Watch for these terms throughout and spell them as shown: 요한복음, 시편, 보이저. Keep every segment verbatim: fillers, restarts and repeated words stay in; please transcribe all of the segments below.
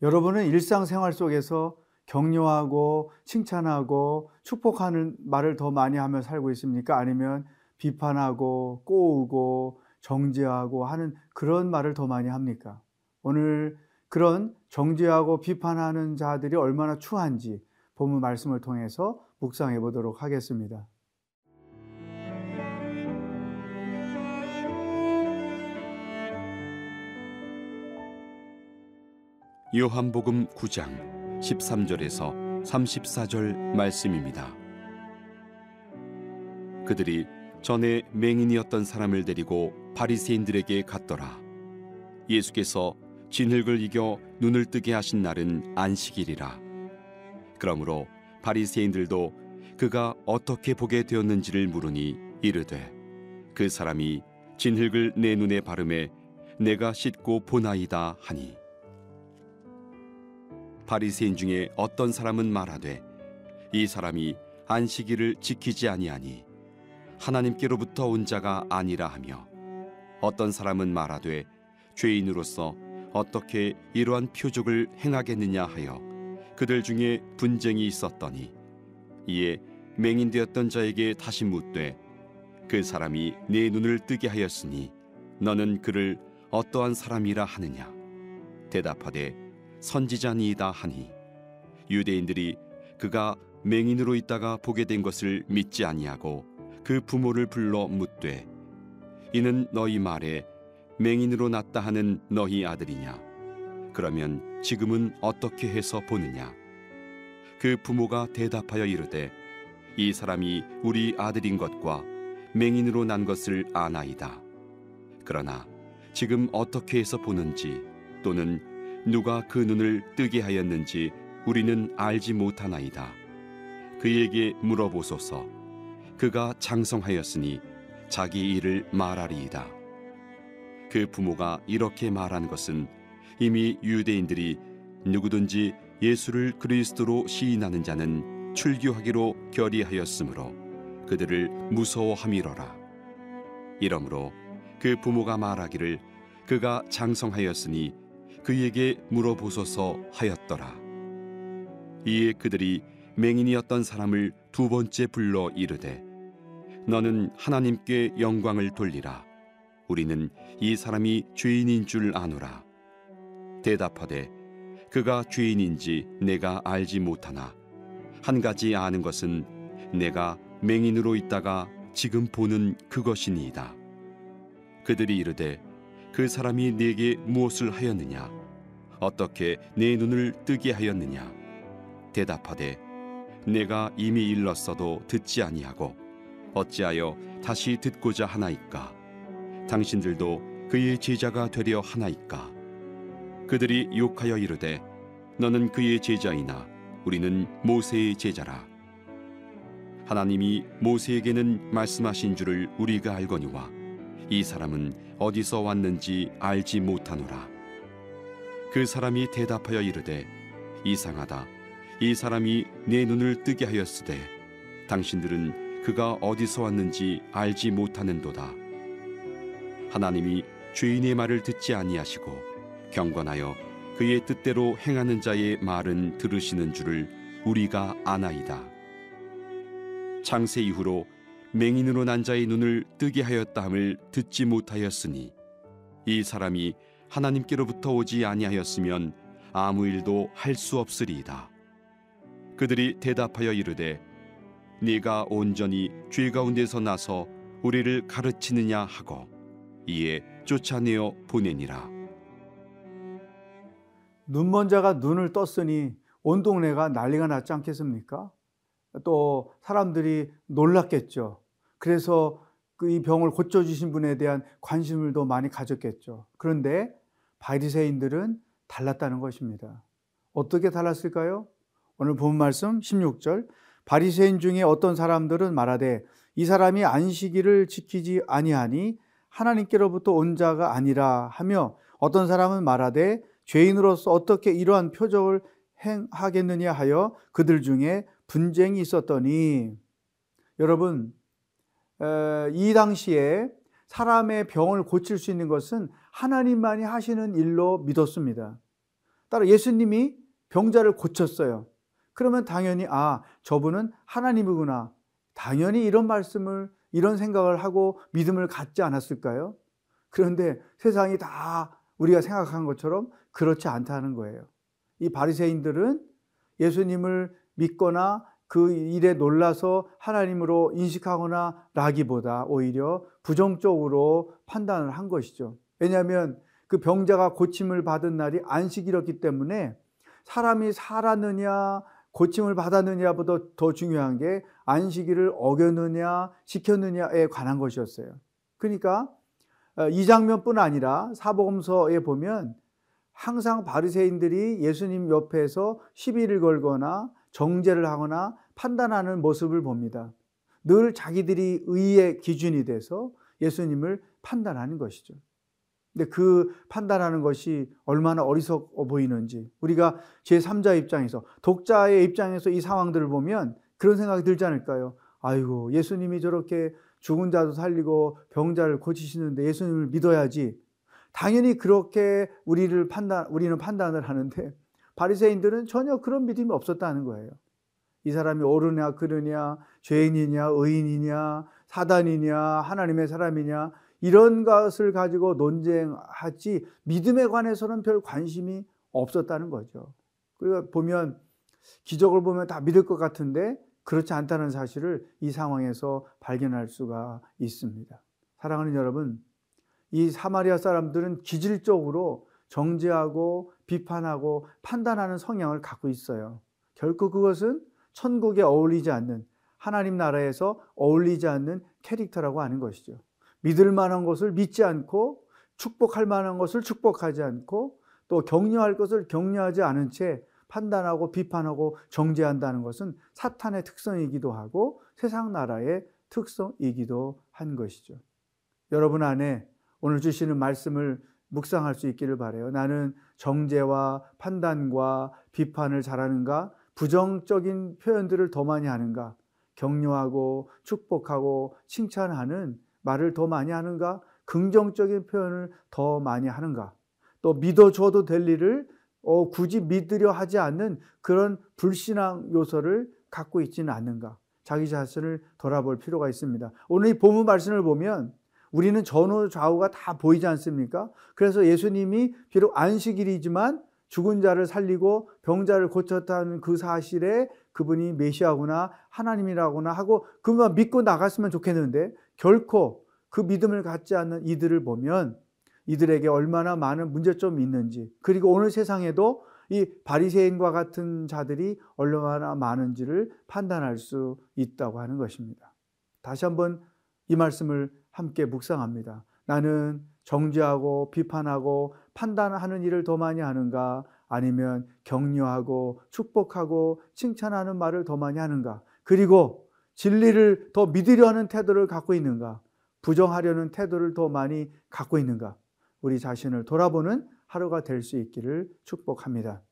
여러분은 일상생활 속에서 격려하고 칭찬하고 축복하는 말을 더 많이 하며 살고 있습니까? 아니면 비판하고 꼬우고 정죄하고 하는 그런 말을 더 많이 합니까? 오늘 그런 정죄하고 비판하는 자들이 얼마나 추한지 본문 말씀을 통해서 묵상해 보도록 하겠습니다. 요한복음 구 장 십삼 절에서 삼십사 절 말씀입니다. 그들이 전에 맹인이었던 사람을 데리고 바리새인들에게 갔더라. 예수께서 진흙을 이겨 눈을 뜨게 하신 날은 안식일이라. 그러므로 바리새인들도 그가 어떻게 보게 되었는지를 물으니 이르되, 그 사람이 진흙을 내 눈에 바르매 내가 씻고 보나이다 하니, 바리새인 중에 어떤 사람은 말하되, 이 사람이 안식일을 지키지 아니하니 하나님께로부터 온 자가 아니라 하며, 어떤 사람은 말하되, 죄인으로서 어떻게 이러한 표적을 행하겠느냐 하여 그들 중에 분쟁이 있었더니, 이에 맹인되었던 자에게 다시 묻되, 그 사람이 내 눈을 뜨게 하였으니 너는 그를 어떠한 사람이라 하느냐? 대답하되, 선지자니이다 하니, 유대인들이 그가 맹인으로 있다가 보게 된 것을 믿지 아니하고 그 부모를 불러 묻되, 이는 너희 말에 맹인으로 났다 하는 너희 아들이냐? 그러면 지금은 어떻게 해서 보느냐? 그 부모가 대답하여 이르되, 이 사람이 우리 아들인 것과 맹인으로 난 것을 아나이다. 그러나 지금 어떻게 해서 보는지 또는 누가 그 눈을 뜨게 하였는지 우리는 알지 못하나이다. 그에게 물어보소서. 그가 장성하였으니 자기 일을 말하리이다. 그 부모가 이렇게 말한 것은 이미 유대인들이 누구든지 예수를 그리스도로 시인하는 자는 출교하기로 결의하였으므로 그들을 무서워함이러라. 이러므로 그 부모가 말하기를, 그가 장성하였으니 그에게 물어보소서 하였더라. 이에 그들이 맹인이었던 사람을 두 번째 불러 이르되, 너는 하나님께 영광을 돌리라. 우리는 이 사람이 죄인인 줄 아노라. 대답하되, 그가 죄인인지 내가 알지 못하나 한 가지 아는 것은 내가 맹인으로 있다가 지금 보는 그것이니이다. 그들이 이르되, 그 사람이 네게 무엇을 하였느냐? 어떻게 내 눈을 뜨게 하였느냐? 대답하되, 내가 이미 일렀어도 듣지 아니하고 어찌하여 다시 듣고자 하나이까? 당신들도 그의 제자가 되려 하나이까? 그들이 욕하여 이르되, 너는 그의 제자이나 우리는 모세의 제자라. 하나님이 모세에게는 말씀하신 줄을 우리가 알거니와 이 사람은 어디서 왔는지 알지 못하노라. 그 사람이 대답하여 이르되, 이상하다. 이 사람이 내 눈을 뜨게 하였으되 당신들은 그가 어디서 왔는지 알지 못하는도다. 하나님이 죄인의 말을 듣지 아니하시고 경건하여 그의 뜻대로 행하는 자의 말은 들으시는 줄을 우리가 아나이다. 창세 이후로 맹인으로 난 자의 눈을 뜨게 하였다함을 듣지 못하였으니, 이 사람이 하나님께로부터 오지 아니하였으면 아무 일도 할 수 없으리이다. 그들이 대답하여 이르되, 네가 온전히 죄 가운데서 나서 우리를 가르치느냐 하고 이에 쫓아내어 보내니라. 눈먼 자가 눈을 떴으니 온 동네가 난리가 났지 않겠습니까? 또 사람들이 놀랐겠죠. 그래서 이 병을 고쳐주신 분에 대한 관심을 더 많이 가졌겠죠. 그런데 바리새인들은 달랐다는 것입니다. 어떻게 달랐을까요? 오늘 본 말씀 십육 절, 바리새인 중에 어떤 사람들은 말하되, 이 사람이 안식일을 지키지 아니하니 하나님께로부터 온 자가 아니라 하며, 어떤 사람은 말하되, 죄인으로서 어떻게 이러한 표적을 행하겠느냐 하여 그들 중에 분쟁이 있었더니. 여러분, 이 당시에 사람의 병을 고칠 수 있는 것은 하나님만이 하시는 일로 믿었습니다. 따라 예수님이 병자를 고쳤어요. 그러면 당연히 아, 저분은 하나님이구나. 당연히 이런 말씀을, 이런 생각을 하고 믿음을 갖지 않았을까요? 그런데 세상이 다 우리가 생각한 것처럼 그렇지 않다는 거예요. 이 바리새인들은 예수님을 믿거나 그 일에 놀라서 하나님으로 인식하거나 라기보다 오히려 부정적으로 판단을 한 것이죠. 왜냐하면 그 병자가 고침을 받은 날이 안식일이었기 때문에 사람이 살았느냐 고침을 받았느냐보다 더 중요한 게 안식일을 어겼느냐 지켰느냐에 관한 것이었어요. 그러니까 이 장면뿐 아니라 사복음서에 보면 항상 바리새인들이 예수님 옆에서 시비를 걸거나 정죄를 하거나 판단하는 모습을 봅니다. 늘 자기들이 의의 기준이 돼서 예수님을 판단하는 것이죠. 근데 그 판단하는 것이 얼마나 어리석어 보이는지, 우리가 제삼자의 입장에서, 독자의 입장에서 이 상황들을 보면 그런 생각이 들지 않을까요? 아이고, 예수님이 저렇게 죽은 자도 살리고 병자를 고치시는데 예수님을 믿어야지. 당연히 그렇게 우리를 판단, 우리는 판단을 하는데 바리새인들은 전혀 그런 믿음이 없었다는 거예요. 이 사람이 옳으냐 그르냐, 죄인이냐 의인이냐, 사단이냐 하나님의 사람이냐, 이런 것을 가지고 논쟁하지 믿음에 관해서는 별 관심이 없었다는 거죠. 그리고 보면 기적을 보면 다 믿을 것 같은데 그렇지 않다는 사실을 이 상황에서 발견할 수가 있습니다. 사랑하는 여러분, 이 사마리아 사람들은 기질적으로 정죄하고 비판하고 판단하는 성향을 갖고 있어요. 결코 그것은 천국에 어울리지 않는, 하나님 나라에서 어울리지 않는 캐릭터라고 하는 것이죠. 믿을 만한 것을 믿지 않고, 축복할 만한 것을 축복하지 않고, 또 격려할 것을 격려하지 않은 채 판단하고 비판하고 정죄한다는 것은 사탄의 특성이기도 하고 세상 나라의 특성이기도 한 것이죠. 여러분 안에 오늘 주시는 말씀을 묵상할 수 있기를 바라요. 나는 정죄와 판단과 비판을 잘하는가? 부정적인 표현들을 더 많이 하는가? 격려하고 축복하고 칭찬하는 말을 더 많이 하는가? 긍정적인 표현을 더 많이 하는가? 또 믿어줘도 될 일을 어, 굳이 믿으려 하지 않는 그런 불신앙 요소를 갖고 있지는 않는가? 자기 자신을 돌아볼 필요가 있습니다. 오늘 이 본문 말씀을 보면 우리는 전후좌우가 다 보이지 않습니까? 그래서 예수님이 비록 안식일이지만 죽은 자를 살리고 병자를 고쳤다는 그 사실에 그분이 메시아구나 하나님이라구나 하고 그만 믿고 나갔으면 좋겠는데, 결코 그 믿음을 갖지 않는 이들을 보면 이들에게 얼마나 많은 문제점이 있는지, 그리고 오늘 세상에도 이 바리새인과 같은 자들이 얼마나 많은지를 판단할 수 있다고 하는 것입니다. 다시 한번 이 말씀을 함께 묵상합니다. 나는 정죄하고 비판하고 판단하는 일을 더 많이 하는가? 아니면 격려하고 축복하고 칭찬하는 말을 더 많이 하는가? 그리고 진리를 더 믿으려 하는 태도를 갖고 있는가? 부정하려는 태도를 더 많이 갖고 있는가? 우리 자신을 돌아보는 하루가 될 수 있기를 축복합니다.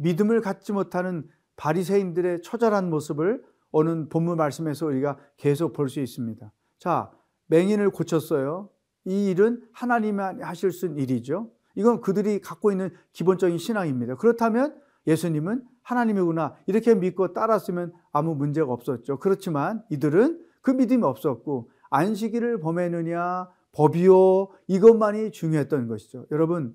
믿음을 갖지 못하는 바리새인들의 처절한 모습을 오는 본문 말씀에서 우리가 계속 볼 수 있습니다. 자, 맹인을 고쳤어요. 이 일은 하나님이 하실 수 있는 일이죠. 이건 그들이 갖고 있는 기본적인 신앙입니다. 그렇다면 예수님은 하나님이구나 이렇게 믿고 따랐으면 아무 문제가 없었죠. 그렇지만 이들은 그 믿음이 없었고 안식일을 범했느냐 법이요 이것만이 중요했던 것이죠. 여러분,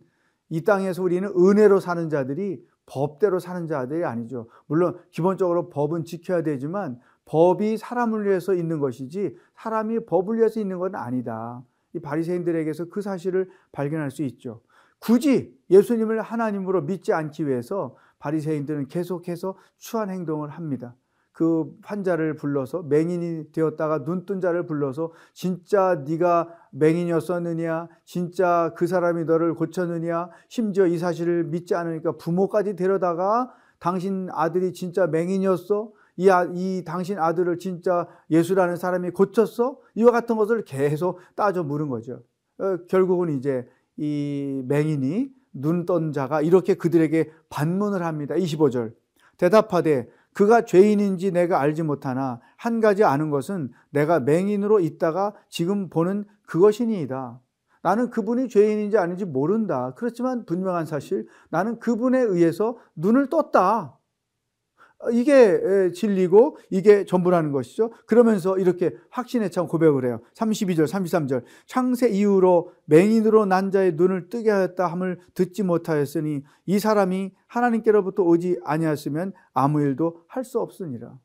이 땅에서 우리는 은혜로 사는 자들이 법대로 사는 자들이 아니죠. 물론 기본적으로 법은 지켜야 되지만 법이 사람을 위해서 있는 것이지 사람이 법을 위해서 있는 건 아니다. 이 바리새인들에게서 그 사실을 발견할 수 있죠. 굳이 예수님을 하나님으로 믿지 않기 위해서 바리새인들은 계속해서 추한 행동을 합니다. 그 환자를 불러서, 맹인이 되었다가 눈뜬 자를 불러서 진짜 네가 맹인이었었느냐, 진짜 그 사람이 너를 고쳤느냐, 심지어 이 사실을 믿지 않으니까 부모까지 데려다가 당신 아들이 진짜 맹인이었어? 이, 아, 이 당신 아들을 진짜 예수라는 사람이 고쳤어? 이와 같은 것을 계속 따져 물은 거죠. 어, 결국은 이제 이 맹인이 눈 뜬 자가 이렇게 그들에게 반문을 합니다. 이십오 절 대답하되 그가 죄인인지 내가 알지 못하나 한 가지 아는 것은 내가 맹인으로 있다가 지금 보는 그것이니이다. 나는 그분이 죄인인지 아닌지 모른다. 그렇지만 분명한 사실 나는 그분에 의해서 눈을 떴다. 이게 진리고 이게 전부라는 것이죠. 그러면서 이렇게 확신에 찬 고백을 해요. 삼십이 절 삼십삼 절 창세 이후로 맹인으로 난 자의 눈을 뜨게 하였다 함을 듣지 못하였으니 이 사람이 하나님께로부터 오지 아니하였으면 아무 일도 할 수 없으니라.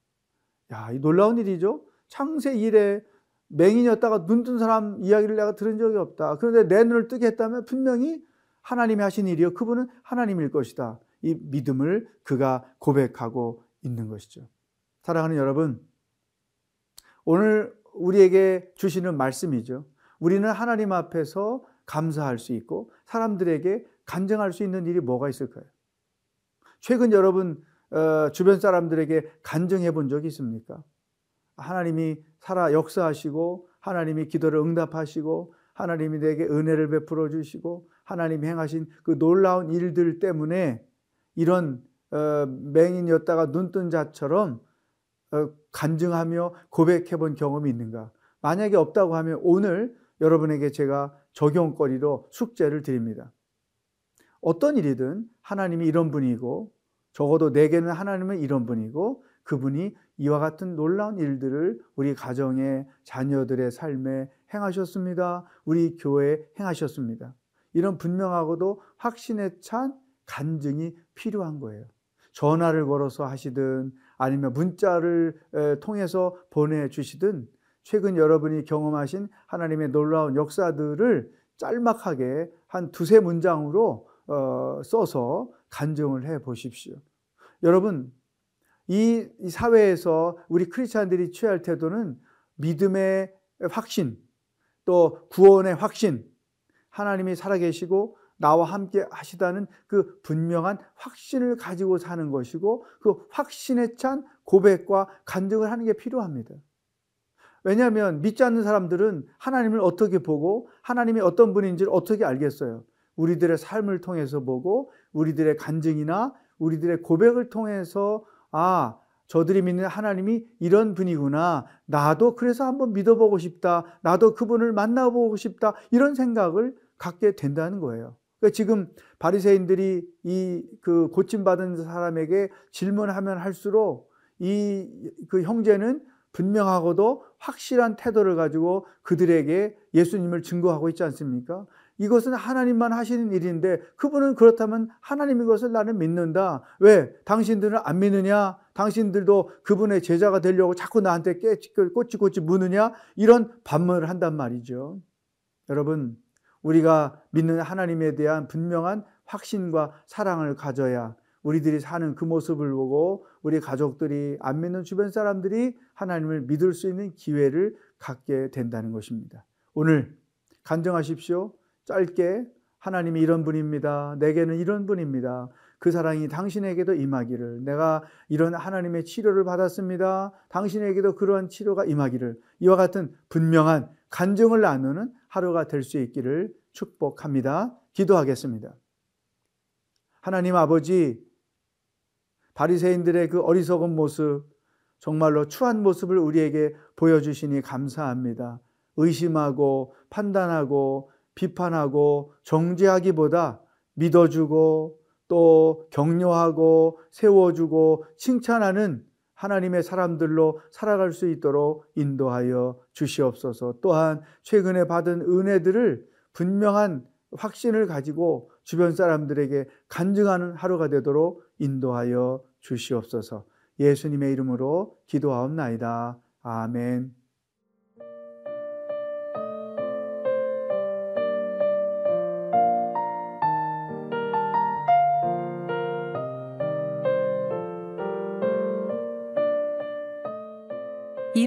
야, 이 놀라운 일이죠. 창세 이래 맹인이었다가 눈 뜬 사람 이야기를 내가 들은 적이 없다. 그런데 내 눈을 뜨게 했다면 분명히 하나님이 하신 일이요 그분은 하나님일 것이다. 이 믿음을 그가 고백하고 있는 것이죠. 사랑하는 여러분, 오늘 우리에게 주시는 말씀이죠. 우리는 하나님 앞에서 감사할 수 있고 사람들에게 간증할 수 있는 일이 뭐가 있을까요? 최근 여러분 어, 주변 사람들에게 간증해 본 적이 있습니까? 하나님이 살아 역사하시고 하나님이 기도를 응답하시고 하나님이 내게 은혜를 베풀어 주시고 하나님이 행하신 그 놀라운 일들 때문에 이런 어, 맹인이었다가 눈뜬 자처럼 어, 간증하며 고백해 본 경험이 있는가? 만약에 없다고 하면 오늘 여러분에게 제가 적용거리로 숙제를 드립니다. 어떤 일이든 하나님이 이런 분이고 적어도 내게는 하나님은 이런 분이고 그분이 이와 같은 놀라운 일들을 우리 가정의 자녀들의 삶에 행하셨습니다. 우리 교회에 행하셨습니다. 이런 분명하고도 확신에 찬 간증이 필요한 거예요. 전화를 걸어서 하시든 아니면 문자를 통해서 보내주시든 최근 여러분이 경험하신 하나님의 놀라운 역사들을 짤막하게 한 두세 문장으로 써서 간증을 해 보십시오. 여러분, 이 사회에서 우리 크리스찬들이 취할 태도는 믿음의 확신, 또 구원의 확신, 하나님이 살아계시고 나와 함께 하시다는 그 분명한 확신을 가지고 사는 것이고 그 확신에 찬 고백과 간증을 하는 게 필요합니다. 왜냐하면 믿지 않는 사람들은 하나님을 어떻게 보고 하나님이 어떤 분인지를 어떻게 알겠어요? 우리들의 삶을 통해서 보고 우리들의 간증이나 우리들의 고백을 통해서 아, 저들이 믿는 하나님이 이런 분이구나. 나도 그래서 한번 믿어보고 싶다. 나도 그분을 만나보고 싶다. 이런 생각을 갖게 된다는 거예요. 그러니까 지금 바리새인들이 이 그 고침받은 사람에게 질문하면 할수록 이 그 형제는 분명하고도 확실한 태도를 가지고 그들에게 예수님을 증거하고 있지 않습니까? 이것은 하나님만 하시는 일인데 그분은 그렇다면 하나님인 것을 나는 믿는다. 왜? 당신들은 안 믿느냐? 당신들도 그분의 제자가 되려고 자꾸 나한테 꼬치꼬치 묻느냐? 이런 반문을 한단 말이죠. 여러분, 우리가 믿는 하나님에 대한 분명한 확신과 사랑을 가져야 우리들이 사는 그 모습을 보고 우리 가족들이 안 믿는 주변 사람들이 하나님을 믿을 수 있는 기회를 갖게 된다는 것입니다. 오늘 간증하십시오. 짧게 하나님이 이런 분입니다. 내게는 이런 분입니다. 그 사랑이 당신에게도 임하기를. 내가 이런 하나님의 치료를 받았습니다. 당신에게도 그러한 치료가 임하기를. 이와 같은 분명한 간증을 나누는 하루가 될 수 있기를 축복합니다. 기도하겠습니다. 하나님 아버지, 바리새인들의 그 어리석은 모습, 정말로 추한 모습을 우리에게 보여주시니 감사합니다. 의심하고 판단하고 비판하고 정죄하기보다 믿어주고 또 격려하고 세워주고 칭찬하는 하나님의 사람들로 살아갈 수 있도록 인도하여 주시옵소서. 또한 최근에 받은 은혜들을 분명한 확신을 가지고 주변 사람들에게 간증하는 하루가 되도록 인도하여 주시옵소서. 예수님의 이름으로 기도하옵나이다. 아멘. 이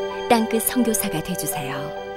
땅끝 선교사가 되어주세요.